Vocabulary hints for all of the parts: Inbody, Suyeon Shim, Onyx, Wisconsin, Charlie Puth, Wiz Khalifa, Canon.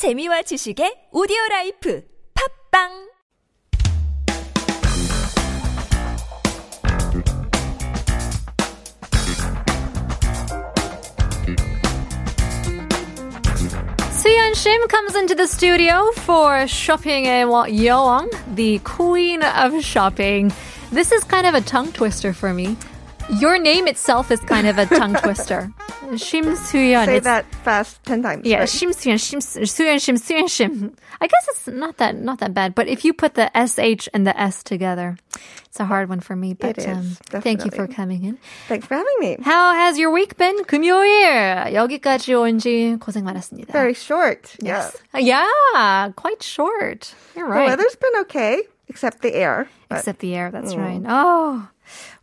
재미와 지식의 오디오라이프 팝빵 Suyeon Shim comes into the studio for shopping and what Yeowang, the queen of shopping. This is kind of a tongue twister for me. Your name itself is kind of a tongue twister. Shim Suyeon. Say that fast 10 times. Yeah, right? Shim Suyeon, Shim. I guess it's not that bad, but if you put the SH and the S together, it's a hard one for me. But it is, thank you for coming in. Thanks for having me. How has your week been? 금요일 여기까지 온지 고생 많았습니다. Very short. Yes. Yeah, quite short. You're right. The weather's been okay, except the air. That's right. Oh.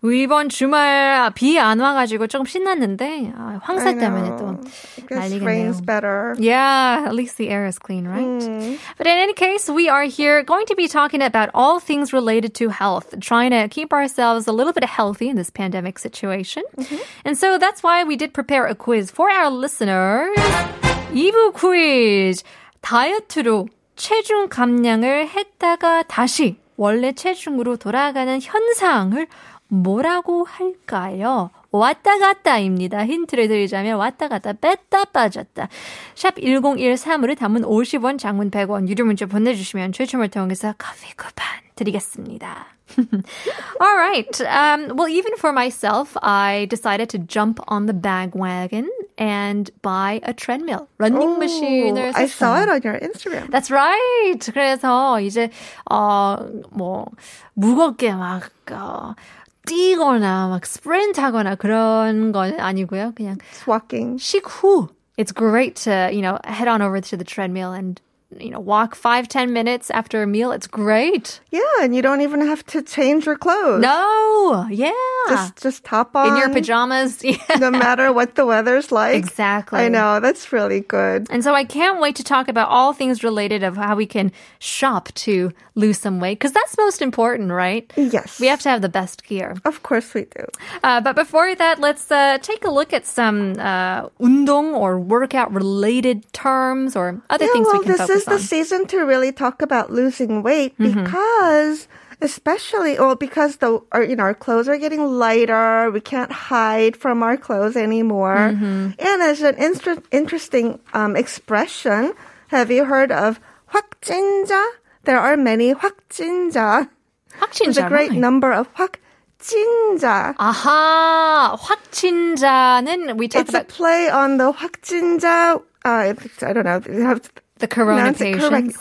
이번 주말 비 안 와가지고 조금 신났는데 황사 때문에 또 난리겠네요. Yeah, at least the air is clean, right? But in any case, we are here going to be talking about all things related to health, trying to keep ourselves a little bit healthy in this pandemic situation. And so that's why we did prepare a quiz for our listeners. 2부 quiz, 다이어트로 체중 감량을 했다가 다시 원래 체중으로 돌아가는 현상을 뭐라고 할까요? 왔다 갔다입니다. 힌트를 드리자면 왔다 갔다 뺐다 빠졌다. 샵 1013으로 담은 50원, 장문 100원 유료 문자 보내주시면 추첨을 통해서 커피 쿠폰 드리겠습니다. All right. Well, even for myself, I decided to jump on the bandwagon and buy a treadmill, running machine을 샀어요. I saw it on your Instagram. That's right. 그래서 이제 무겁게 막 뛰거나 막 스프린트하거나 그런 건 아니고요. 그냥 walking. 식후. It's great to, head on over to the treadmill and walk 5-10 minutes after a meal. It's great. Yeah, and you don't even have to change your clothes. No, yeah. Just top on. In your pajamas. Yeah. No matter what the weather's like. Exactly. I know, that's really good. And so I can't wait to talk about all things related of how we can shop to lose some weight. Because that's most important, right? Yes. We have to have the best gear. Of course we do. But before that, let's take a look at some 운동 or workout related terms or other things we can focus on. This is the season to really talk about losing weight because because our clothes are getting lighter, we can't hide from our clothes anymore. And as an interesting expression, have you heard of 확진자? There are many 확진자. There's a great number of 확진자. Aha! 확진자는 we talked about. It's a play on the 확진자. I don't know. The corona patients.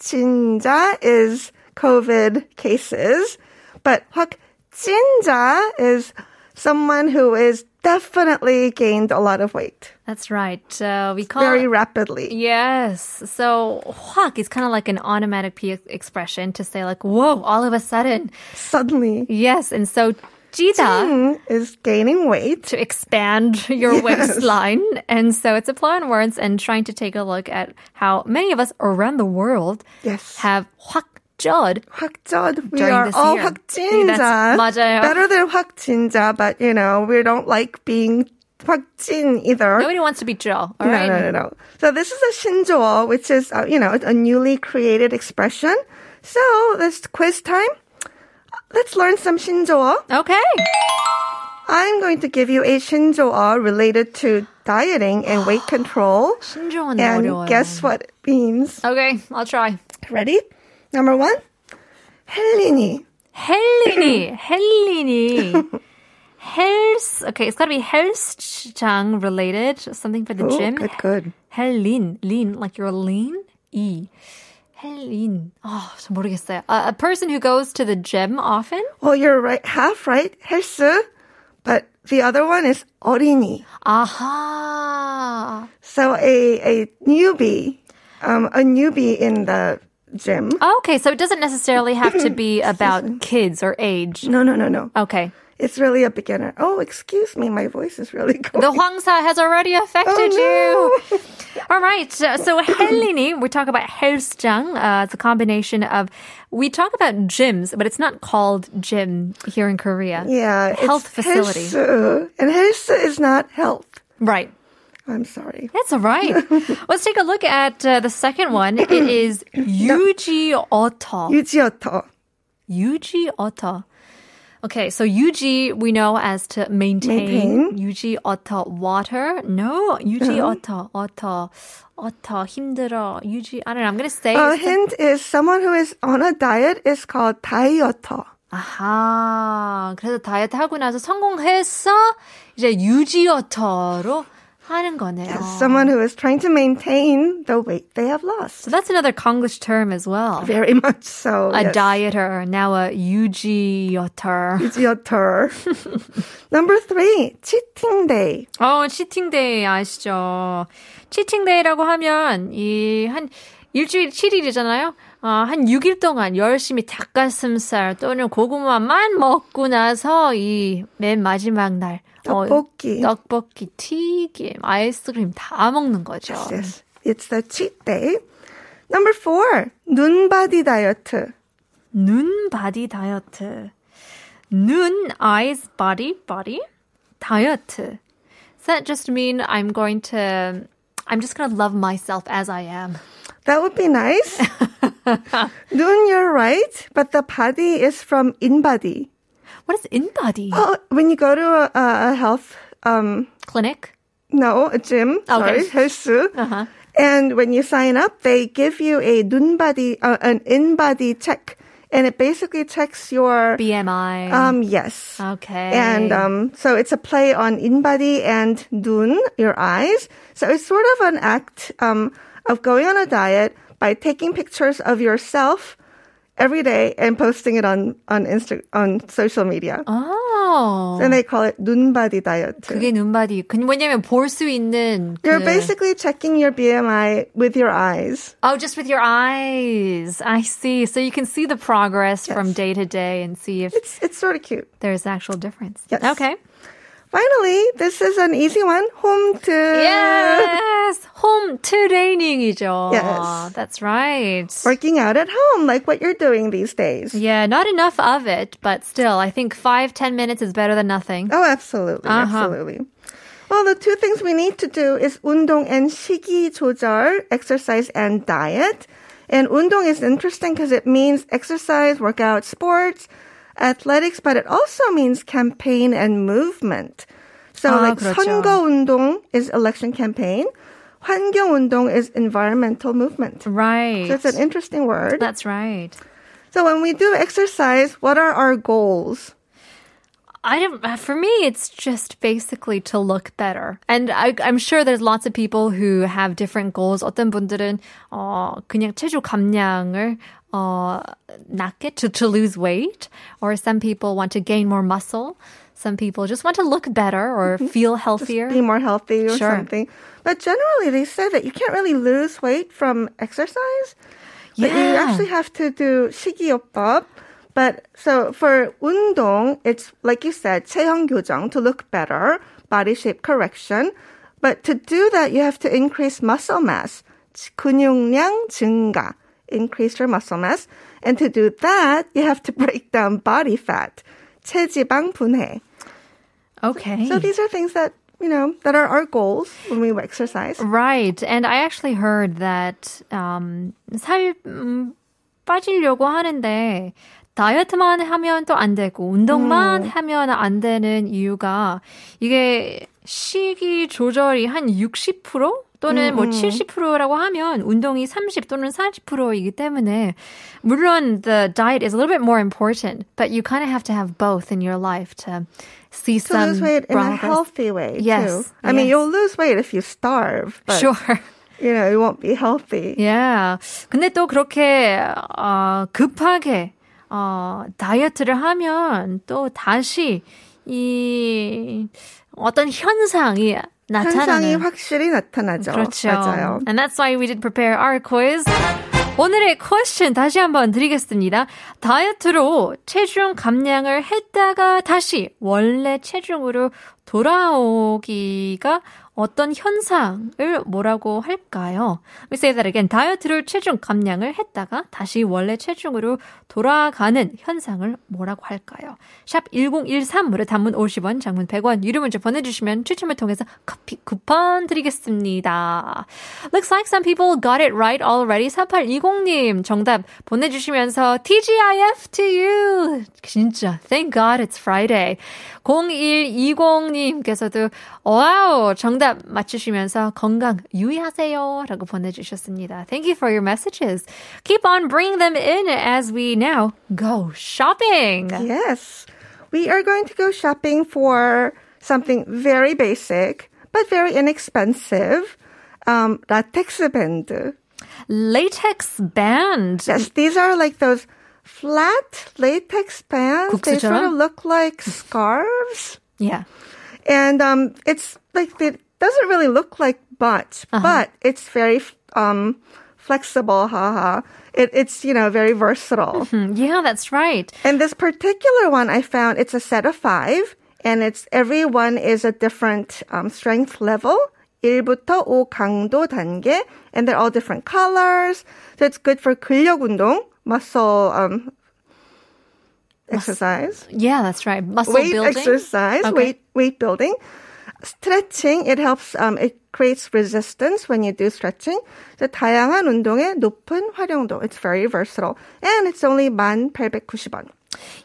확진자 is COVID cases, but 확진자 is someone who is definitely gained a lot of weight. That's right. We call very rapidly. Yes. So 확 is kind of like an automatic expression to say like, whoa, all of a sudden. Suddenly. Yes. And so 찐 is gaining weight. To expand your waistline. And so it's a play on words and trying to take a look at how many of us around the world have 확쪄. 확쪄. We are all 확찐자. 맞아요. Better than 확찐자, but we don't like being 확찐 either. Nobody wants to be 쪄. All right? No. So this is a 신조어, which is, a newly created expression. So this quiz time. Let's learn some 신조어. Okay. I'm going to give you a 신조어 related to dieting and weight control. 신조어는 어려워요. And guess what it means. Okay, I'll try. Ready? Number one, 헬리니. 헬리니. Health. Okay, it's got to be 헬스장 related. Something for the gym. Good. 헬린. Lean, like you're lean. E. 헬린. 잘 모르겠어요. A person who goes to the gym often? Well, you're right. Half right. 헬스. But the other one is 어린이. Aha. So a newbie in the gym. Okay, so it doesn't necessarily have to be about kids or age. No. Okay. It's really a beginner. Oh, excuse me. My voice is really going. The Hwangsa has already affected you. All right. So 헬린이, we talk about 헬스장. It's a combination of, we talk about gyms, but it's not called gym here in Korea. Yeah. Health facility. 헬스. And 헬스 is not health. Right. I'm sorry. That's all right. Let's take a look at the second one. It is Yuji Otta. Yuji Otta. Yuji Otta. Okay, so Yuji we know as to maintain. Yuji Otta water. No, Yuji Otta. Otta. Otta. 힘들어. Yuji. I don't know. I'm going to say. A hint is someone who is on a diet is called 다이어터. 아하. 그래서 다이어트 하고 나서 성공해서 이제 유지 어터로 하는 거네요. Yes, someone who is trying to maintain the weight they have lost. So that's another Konglish term as well. Very much so. A yes. dieter, now a 유지어터. 유지어터. Number 3, cheating day. cheating day 아시죠? cheating day라고 하면 이 한 일주일 7일이잖아요. 한 6일 동안 열심히 닭가슴살 또는 고구마만 먹고 나서 이 맨 마지막 날 떡볶이, 떡볶이, 튀김, 아이스크림 다 먹는 거죠. Yes, it's the cheat day. Number 4, 눈바디 다이어트. 눈바디 다이어트. 눈, eyes, body, body, 다이어트. Does that just mean I'm just going to love myself as I am? That would be nice. 눈, you're right, but the body is from Inbody. What is Inbody? Oh, when you go to a health clinic? No, a gym. Okay. Sorry, 헬스. Uh-huh. And when you sign up, they give you a an Inbody check, and it basically checks your BMI. Yes. Okay. And so it's a play on Inbody and 눈, your eyes. So it's sort of an act of going on a diet by taking pictures of yourself every day and posting it on social media. Oh. And they call it 눈바디 diet. 그게 눈바디. 왜냐면 볼 수 있는 You're basically checking your BMI with your eyes. Oh, just with your eyes. I see. So you can see the progress yes. from day to day and see if it's sort of cute. There's actual difference. Yes. Okay. Finally, this is an easy one. Home to. Yes! Home training이죠. Yes. That's right. Working out at home, like what you're doing these days. Yeah, not enough of it, but still, I think 5-10 minutes is better than nothing. Oh, absolutely. Uh-huh. Absolutely. Well, the two things we need to do is 운동 and 식이 조절, exercise and diet. And 운동 is interesting because it means exercise, workout, sports, athletics, but it also means campaign and movement. So like 그렇죠. 선거 운동 is election campaign. 환경 운동 is environmental movement. Right. So it's an interesting word. That's right. So when we do exercise, what are our goals? For me, it's just basically to look better. And I'm sure there's lots of people who have different goals. 어떤 분들은 그냥 체중 감량을 낮게 to lose weight, or some people want to gain more muscle. Some people just want to look better or feel healthier. Just be more healthy or sure. something. But generally, they say that you can't really lose weight from exercise. Yeah. But you actually have to do 식이요법. But so for 운동, it's like you said, 체형 교정, to look better, body shape correction. But to do that, you have to increase muscle mass, 근육량 증가, increase your muscle mass. And to do that, you have to break down body fat, 체지방 분해. Okay. So these are things that, you know, that are our goals when we exercise. Right. And I actually heard that 살 빠지려고 하는데 다이어트만 하면 또 안 되고 운동만 하면 안 되는 이유가 이게 식이 조절이 한 60% 또는 뭐 70%라고 하면 운동이 30 또는 40%이기 때문에 물론 the diet is a little bit more important, but you kind of have to have both in your life to see to some progress. To lose weight in a healthy way, yes, too. I mean, you'll lose weight if you starve. But sure. You know, you won't be healthy. Yeah. 근데 또 그렇게 급하게 다이어트를 하면 또 다시 이 어떤 현상이 확실히 나타나죠. 그렇죠. 맞아요. And that's why we did prepare our quiz. 오늘의 퀘스천 다시 한번 드리겠습니다. 다이어트로 체중 감량을 했다가 다시 원래 체중으로 돌아오기가 어떤 현상을 뭐라고 할까요? We say that again. 다이어트를 체중 감량을 했다가 다시 원래 체중으로 돌아가는 현상을 뭐라고 할까요? 샵 1013으로 단문 50원, 장문 100원, 유료 문자 보내주시면 추첨을 통해서 커피 쿠폰 드리겠습니다. Looks like some people got it right already. 4820님 정답 보내주시면서 TGIF to you. 진짜 thank God it's Friday. 0120님께서도 와우 정답 맞추시면서 건강 유의하세요 라고 보내주셨습니다. Thank you for your messages. Keep on bringing them in as we now go shopping. Yes, we are going to go shopping for something very basic but very inexpensive. Latex band. Latex band. Yes, these are like those flat latex bands. 국수처럼? They sort of look like scarves. Yeah. And it's like it doesn't really look like much, but it's very flexible. Haha. It's you know very versatile. Mm-hmm. Yeah, that's right. And this particular one I found it's a set of 5, and it's every one is a different strength level. 1부터 5 강도 단계, and they're all different colors. So it's good for 근력 운동, muscle exercise. Yeah, that's right. Muscle weight building. Exercise, okay. Weight building. Stretching, it helps, it creates resistance when you do stretching. So 다양한 운동의 높은 활용도. It's very versatile. And it's only 1,890원.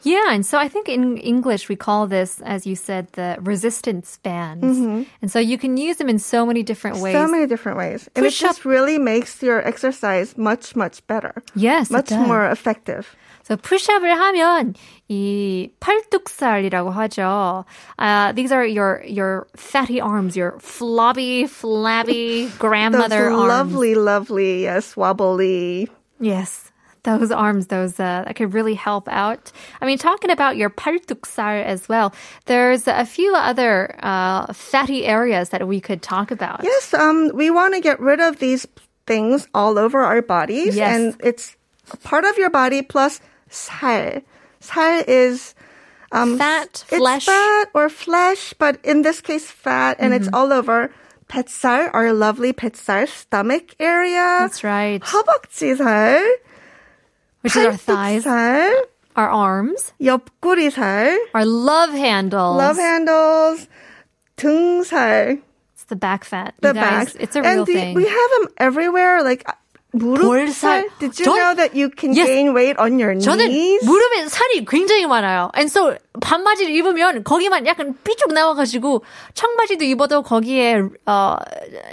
Yeah, and so I think in English we call this, as you said, the resistance bands. Mm-hmm. And so you can use them in so many different ways. So many different ways. And it just really makes your exercise much, much better. Yes, much it does. More effective. So push-up을 하면 이 팔뚝살이라고 하죠. These are your fatty arms, your floppy, flabby grandmother those arms. Lovely, lovely, yes, wobbly. Yes. Those arms, those that could really help out. I mean, talking about your 팔뚝살 as well, there's a few other fatty areas that we could talk about. Yes, we want to get rid of these things all over our bodies. Yes. And it's part of your body plus 살. 살 is fat, flesh. It's fat or flesh, but in this case fat, and it's all over. 뱃살, our lovely 뱃살, stomach area. That's right. 허벅지살. Which is our thighs, our arms, 옆구리살, our love handles, 등살. It's the back fat. The back. It's a real thing. We have them everywhere. Like, 무릎살. Did you know that you can gain weight on your knees? 저는 무릎에 살이 굉장히 많아요. And so 반바지를 입으면 거기만 약간 삐죽 나와가지고 청바지도 입어도 거기에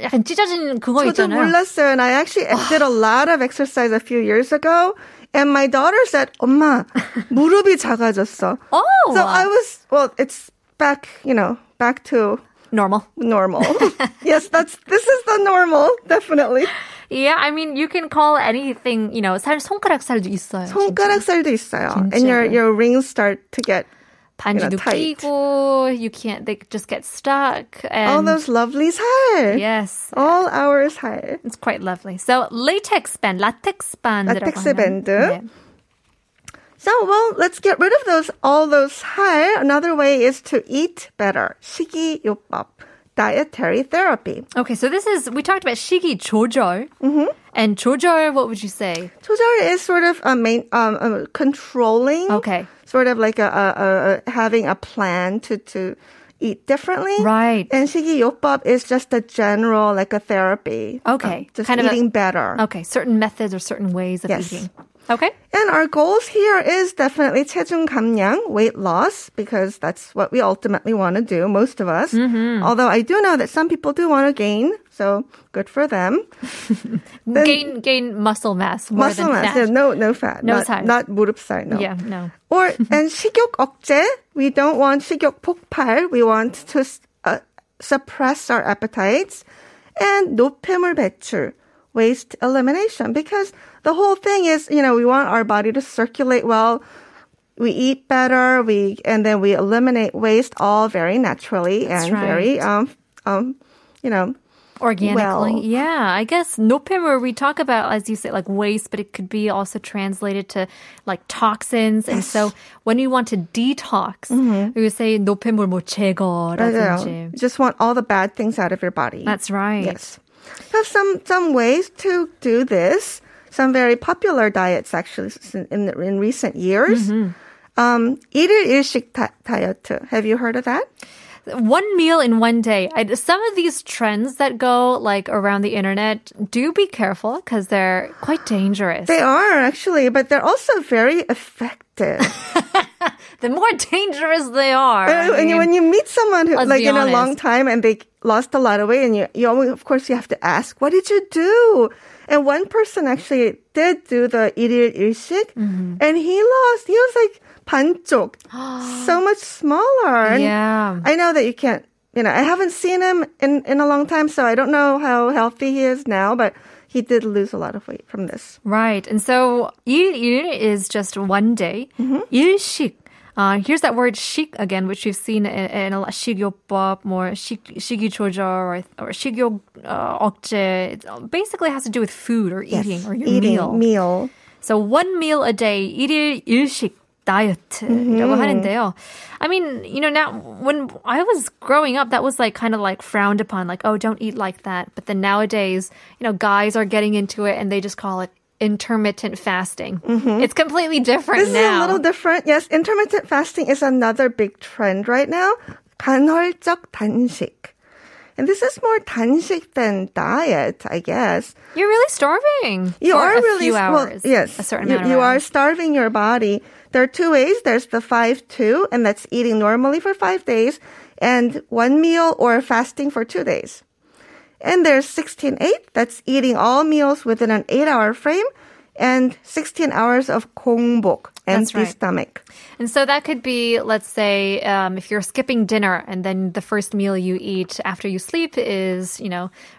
약간 찢어진 그거 있잖아요. 저도 몰랐어요. And I actually did a lot of exercise a few years ago. And my daughter said, 엄마, 무릎이 작아졌어. Oh. So I was, well, it's back, you know, back to normal. Yes, this is the normal, definitely. Yeah, I mean, you can call anything, you know, 손가락살도 있어요. 손가락살도 있어요. 진짜. And your rings start to get, 반지도 끼고, you can't, they just get stuck. And all those lovely 살. Yes. All our 살. It's quite lovely. So, latex band. Yeah. So, well, let's get rid of all those 살. Another way is to eat better. 식이요법. Dietary therapy. Okay, so we talked about 식이 조절. Mm-hmm. And 조절, what would you say? 조절 is sort of controlling. Okay. Sort of like having a plan to eat differently. Right. And 식이요법 is just a general, like a therapy. Okay. Just kind eating better. Okay, certain methods or certain ways of eating. Okay. And our goals here is definitely 체중 감량, weight loss, because that's what we ultimately want to do, most of us. Mm-hmm. Although I do know that some people do want to gain, so good for them. gain muscle mass more muscle than mass, fat. No fat. No 살. Not 무릎살, no. Yeah, no. And 식욕 억제, we don't want 식욕 폭발, we want to suppress our appetites. And 노폐물 배출. Waste elimination, because the whole thing is, you know, we want our body to circulate well. We eat better, and then we eliminate waste all very naturally. That's right. Very, you know, Organically, well, yeah. I guess 노폐물, we talk about, as you say, like waste, but it could be also translated to like toxins. And so when you want to detox, you say 노폐물 뭐 제거라든지. Just want all the bad things out of your body. That's right. Yes. Have some ways to do this. Some very popular diets actually in recent years. 일일식 다이어트. Have you heard of that? One meal in one day. Some of these trends that go like around the internet, do be careful because they're quite dangerous. They are actually, but they're also very effective. The more dangerous they are. I mean, when you meet someone who, like, in a long time and they lost a lot of weight, and you always, of course, you have to ask, what did you do? And one person actually did do the 일일식, and he was like, 반쪽, so much smaller. Yeah. I know that you can't, I haven't seen him in a long time, so I don't know how healthy he is now, but he did lose a lot of weight from this. Right. And so, 일일 is just one day. 일식. Here's that word "shik" again, which we've seen in a lot, 식욕법, more 식이조절, or 식욕 억제. It basically has to do with food or eating or your meal. So one meal a day, 일일 일식. 다이어트라고 하는데요. I mean, now when I was growing up, that was like kind of like frowned upon, like, oh, don't eat like that. But then nowadays, guys are getting into it and they just call it intermittent fasting. It's completely different now. This is a little different. Yes, intermittent fasting is another big trend right now. 간헐적 단식. And this is more 단식 than diet, I guess. You're really starving. You are really starving. Well, yes. A certain amount of hours. You are starving your body. There are two ways. There's the 5-2, and that's eating normally for 5 days, and one meal or fasting for 2 days. And there's 16-8, that's eating all meals within an 8-hour frame, and 16 hours of 공복, empty stomach. And so that could be, let's say, if you're skipping dinner, and then the first meal you eat after you sleep is,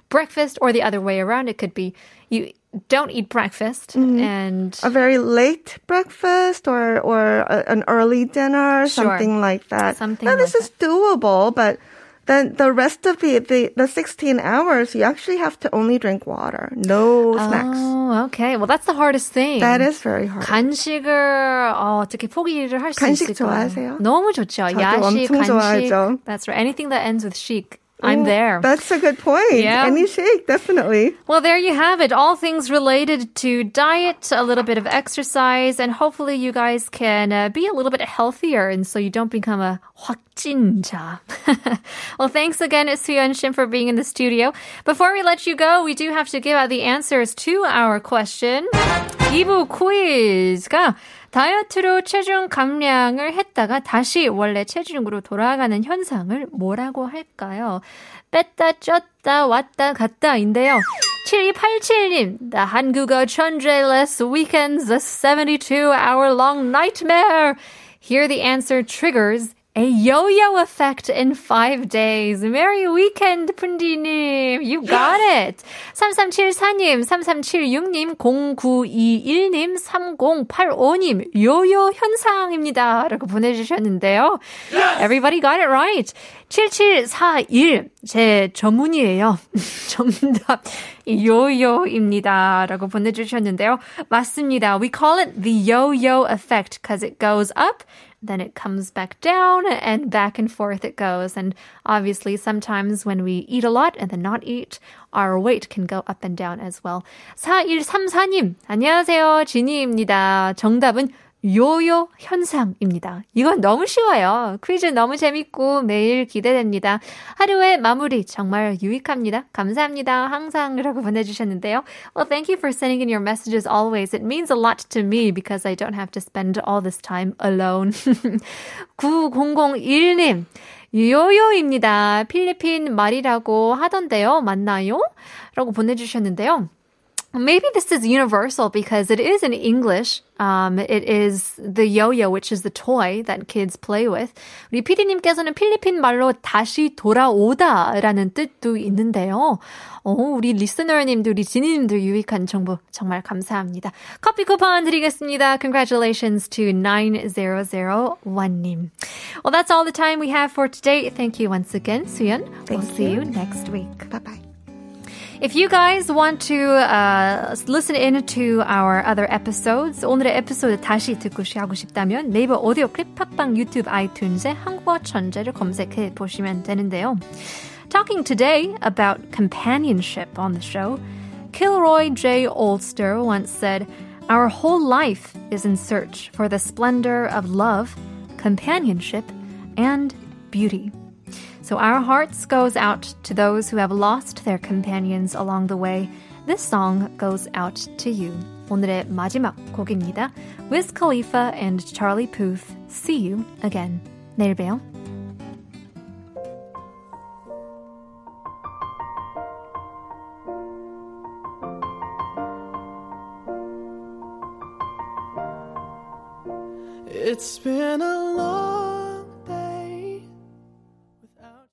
breakfast, or the other way around. It could be you don't eat breakfast and a very late breakfast or an early dinner, something like that. This is doable, but then the rest of the 16 hours, you actually have to only drink water, no snacks. Oh, okay. Well, that's the hardest thing. That is very hard. 간식을 어떻게 포기를 할 수 있을까요? 간식 좋아하세요? 너무 좋죠. 저도 야식, 엄청 간식. 좋아하죠. That's right. Anything that ends with chic. I'm there. That's a good point. Yeah. Any shake, definitely. Well, there you have it. All things related to diet, a little bit of exercise, and hopefully you guys can be a little bit healthier and so you don't become a 확진자. Well, thanks again, Suyeon Shim, for being in the studio. Before we let you go, we do have to give out the answers to our question. 2부 quiz. 다이어트로 체중 감량을 했다가 다시 원래 체중으로 돌아가는 현상을 뭐라고 할까요? 뺐다, 쪘다, 왔다, 갔다인데요. 7287님, the 한국어 천재less weekends, a 72-hour-long nightmare. Here the answer triggers a yo-yo effect in 5 days. Merry weekend, 푼디님. You got it. 3374님, 3376님, 0921님, 3085님, 요요 현상입니다. 라고 보내주셨는데요. Yes. Everybody got it right. 7741, 제 전문이에요. 정답, 요요입니다. 라고 보내주셨는데요. 맞습니다. We call it the yo-yo effect because it goes up, then it comes back down and back and forth it goes. And obviously sometimes when we eat a lot and then not eat, our weight can go up and down as well. 4134님, 안녕하세요. 지니입니다. 정답은 요요 현상입니다. 이건 너무 쉬워요. 퀴즈 너무 재밌고 매일 기대됩니다. 하루의 마무리 정말 유익합니다. 감사합니다. 항상이라고 보내주셨는데요. Well, thank you for sending in your messages always. It means a lot to me because I don't have to spend all this time alone. 9001님. 요요입니다. 필리핀 말이라고 하던데요. 맞나요? 라고 보내주셨는데요. Maybe this is universal because it is in English. It is the yo-yo, which is the toy that kids play with. 우리 PD님께서는 필리핀 말로 다시 돌아오다라는 뜻도 있는데요. 우리 리스너님들, 우리 지니님들 유익한 정보 정말 감사합니다. 커피 쿠폰 드리겠습니다. Congratulations to 9001님. Well, that's all the time we have for today. Thank you once again, Suyeon. We'll see you next week. Bye-bye. If you guys want to listen in to our other episodes, 오늘의 에피소드 다시 듣고 하고 싶다면 네이버 오디오 클립, 팟빵, 유튜브, 아이튠즈에 한국어 천재를 검색해 보시면 되는데요. Talking today about companionship on the show, Kilroy J. Oldster once said, Our whole life is in search for the splendor of love, companionship, and beauty. So our hearts goes out to those who have lost their companions along the way. This song goes out to you. 오늘의 마지막 곡입니다. Wiz Khalifa and Charlie Puth, See You Again. 내일 봬요. It's been a long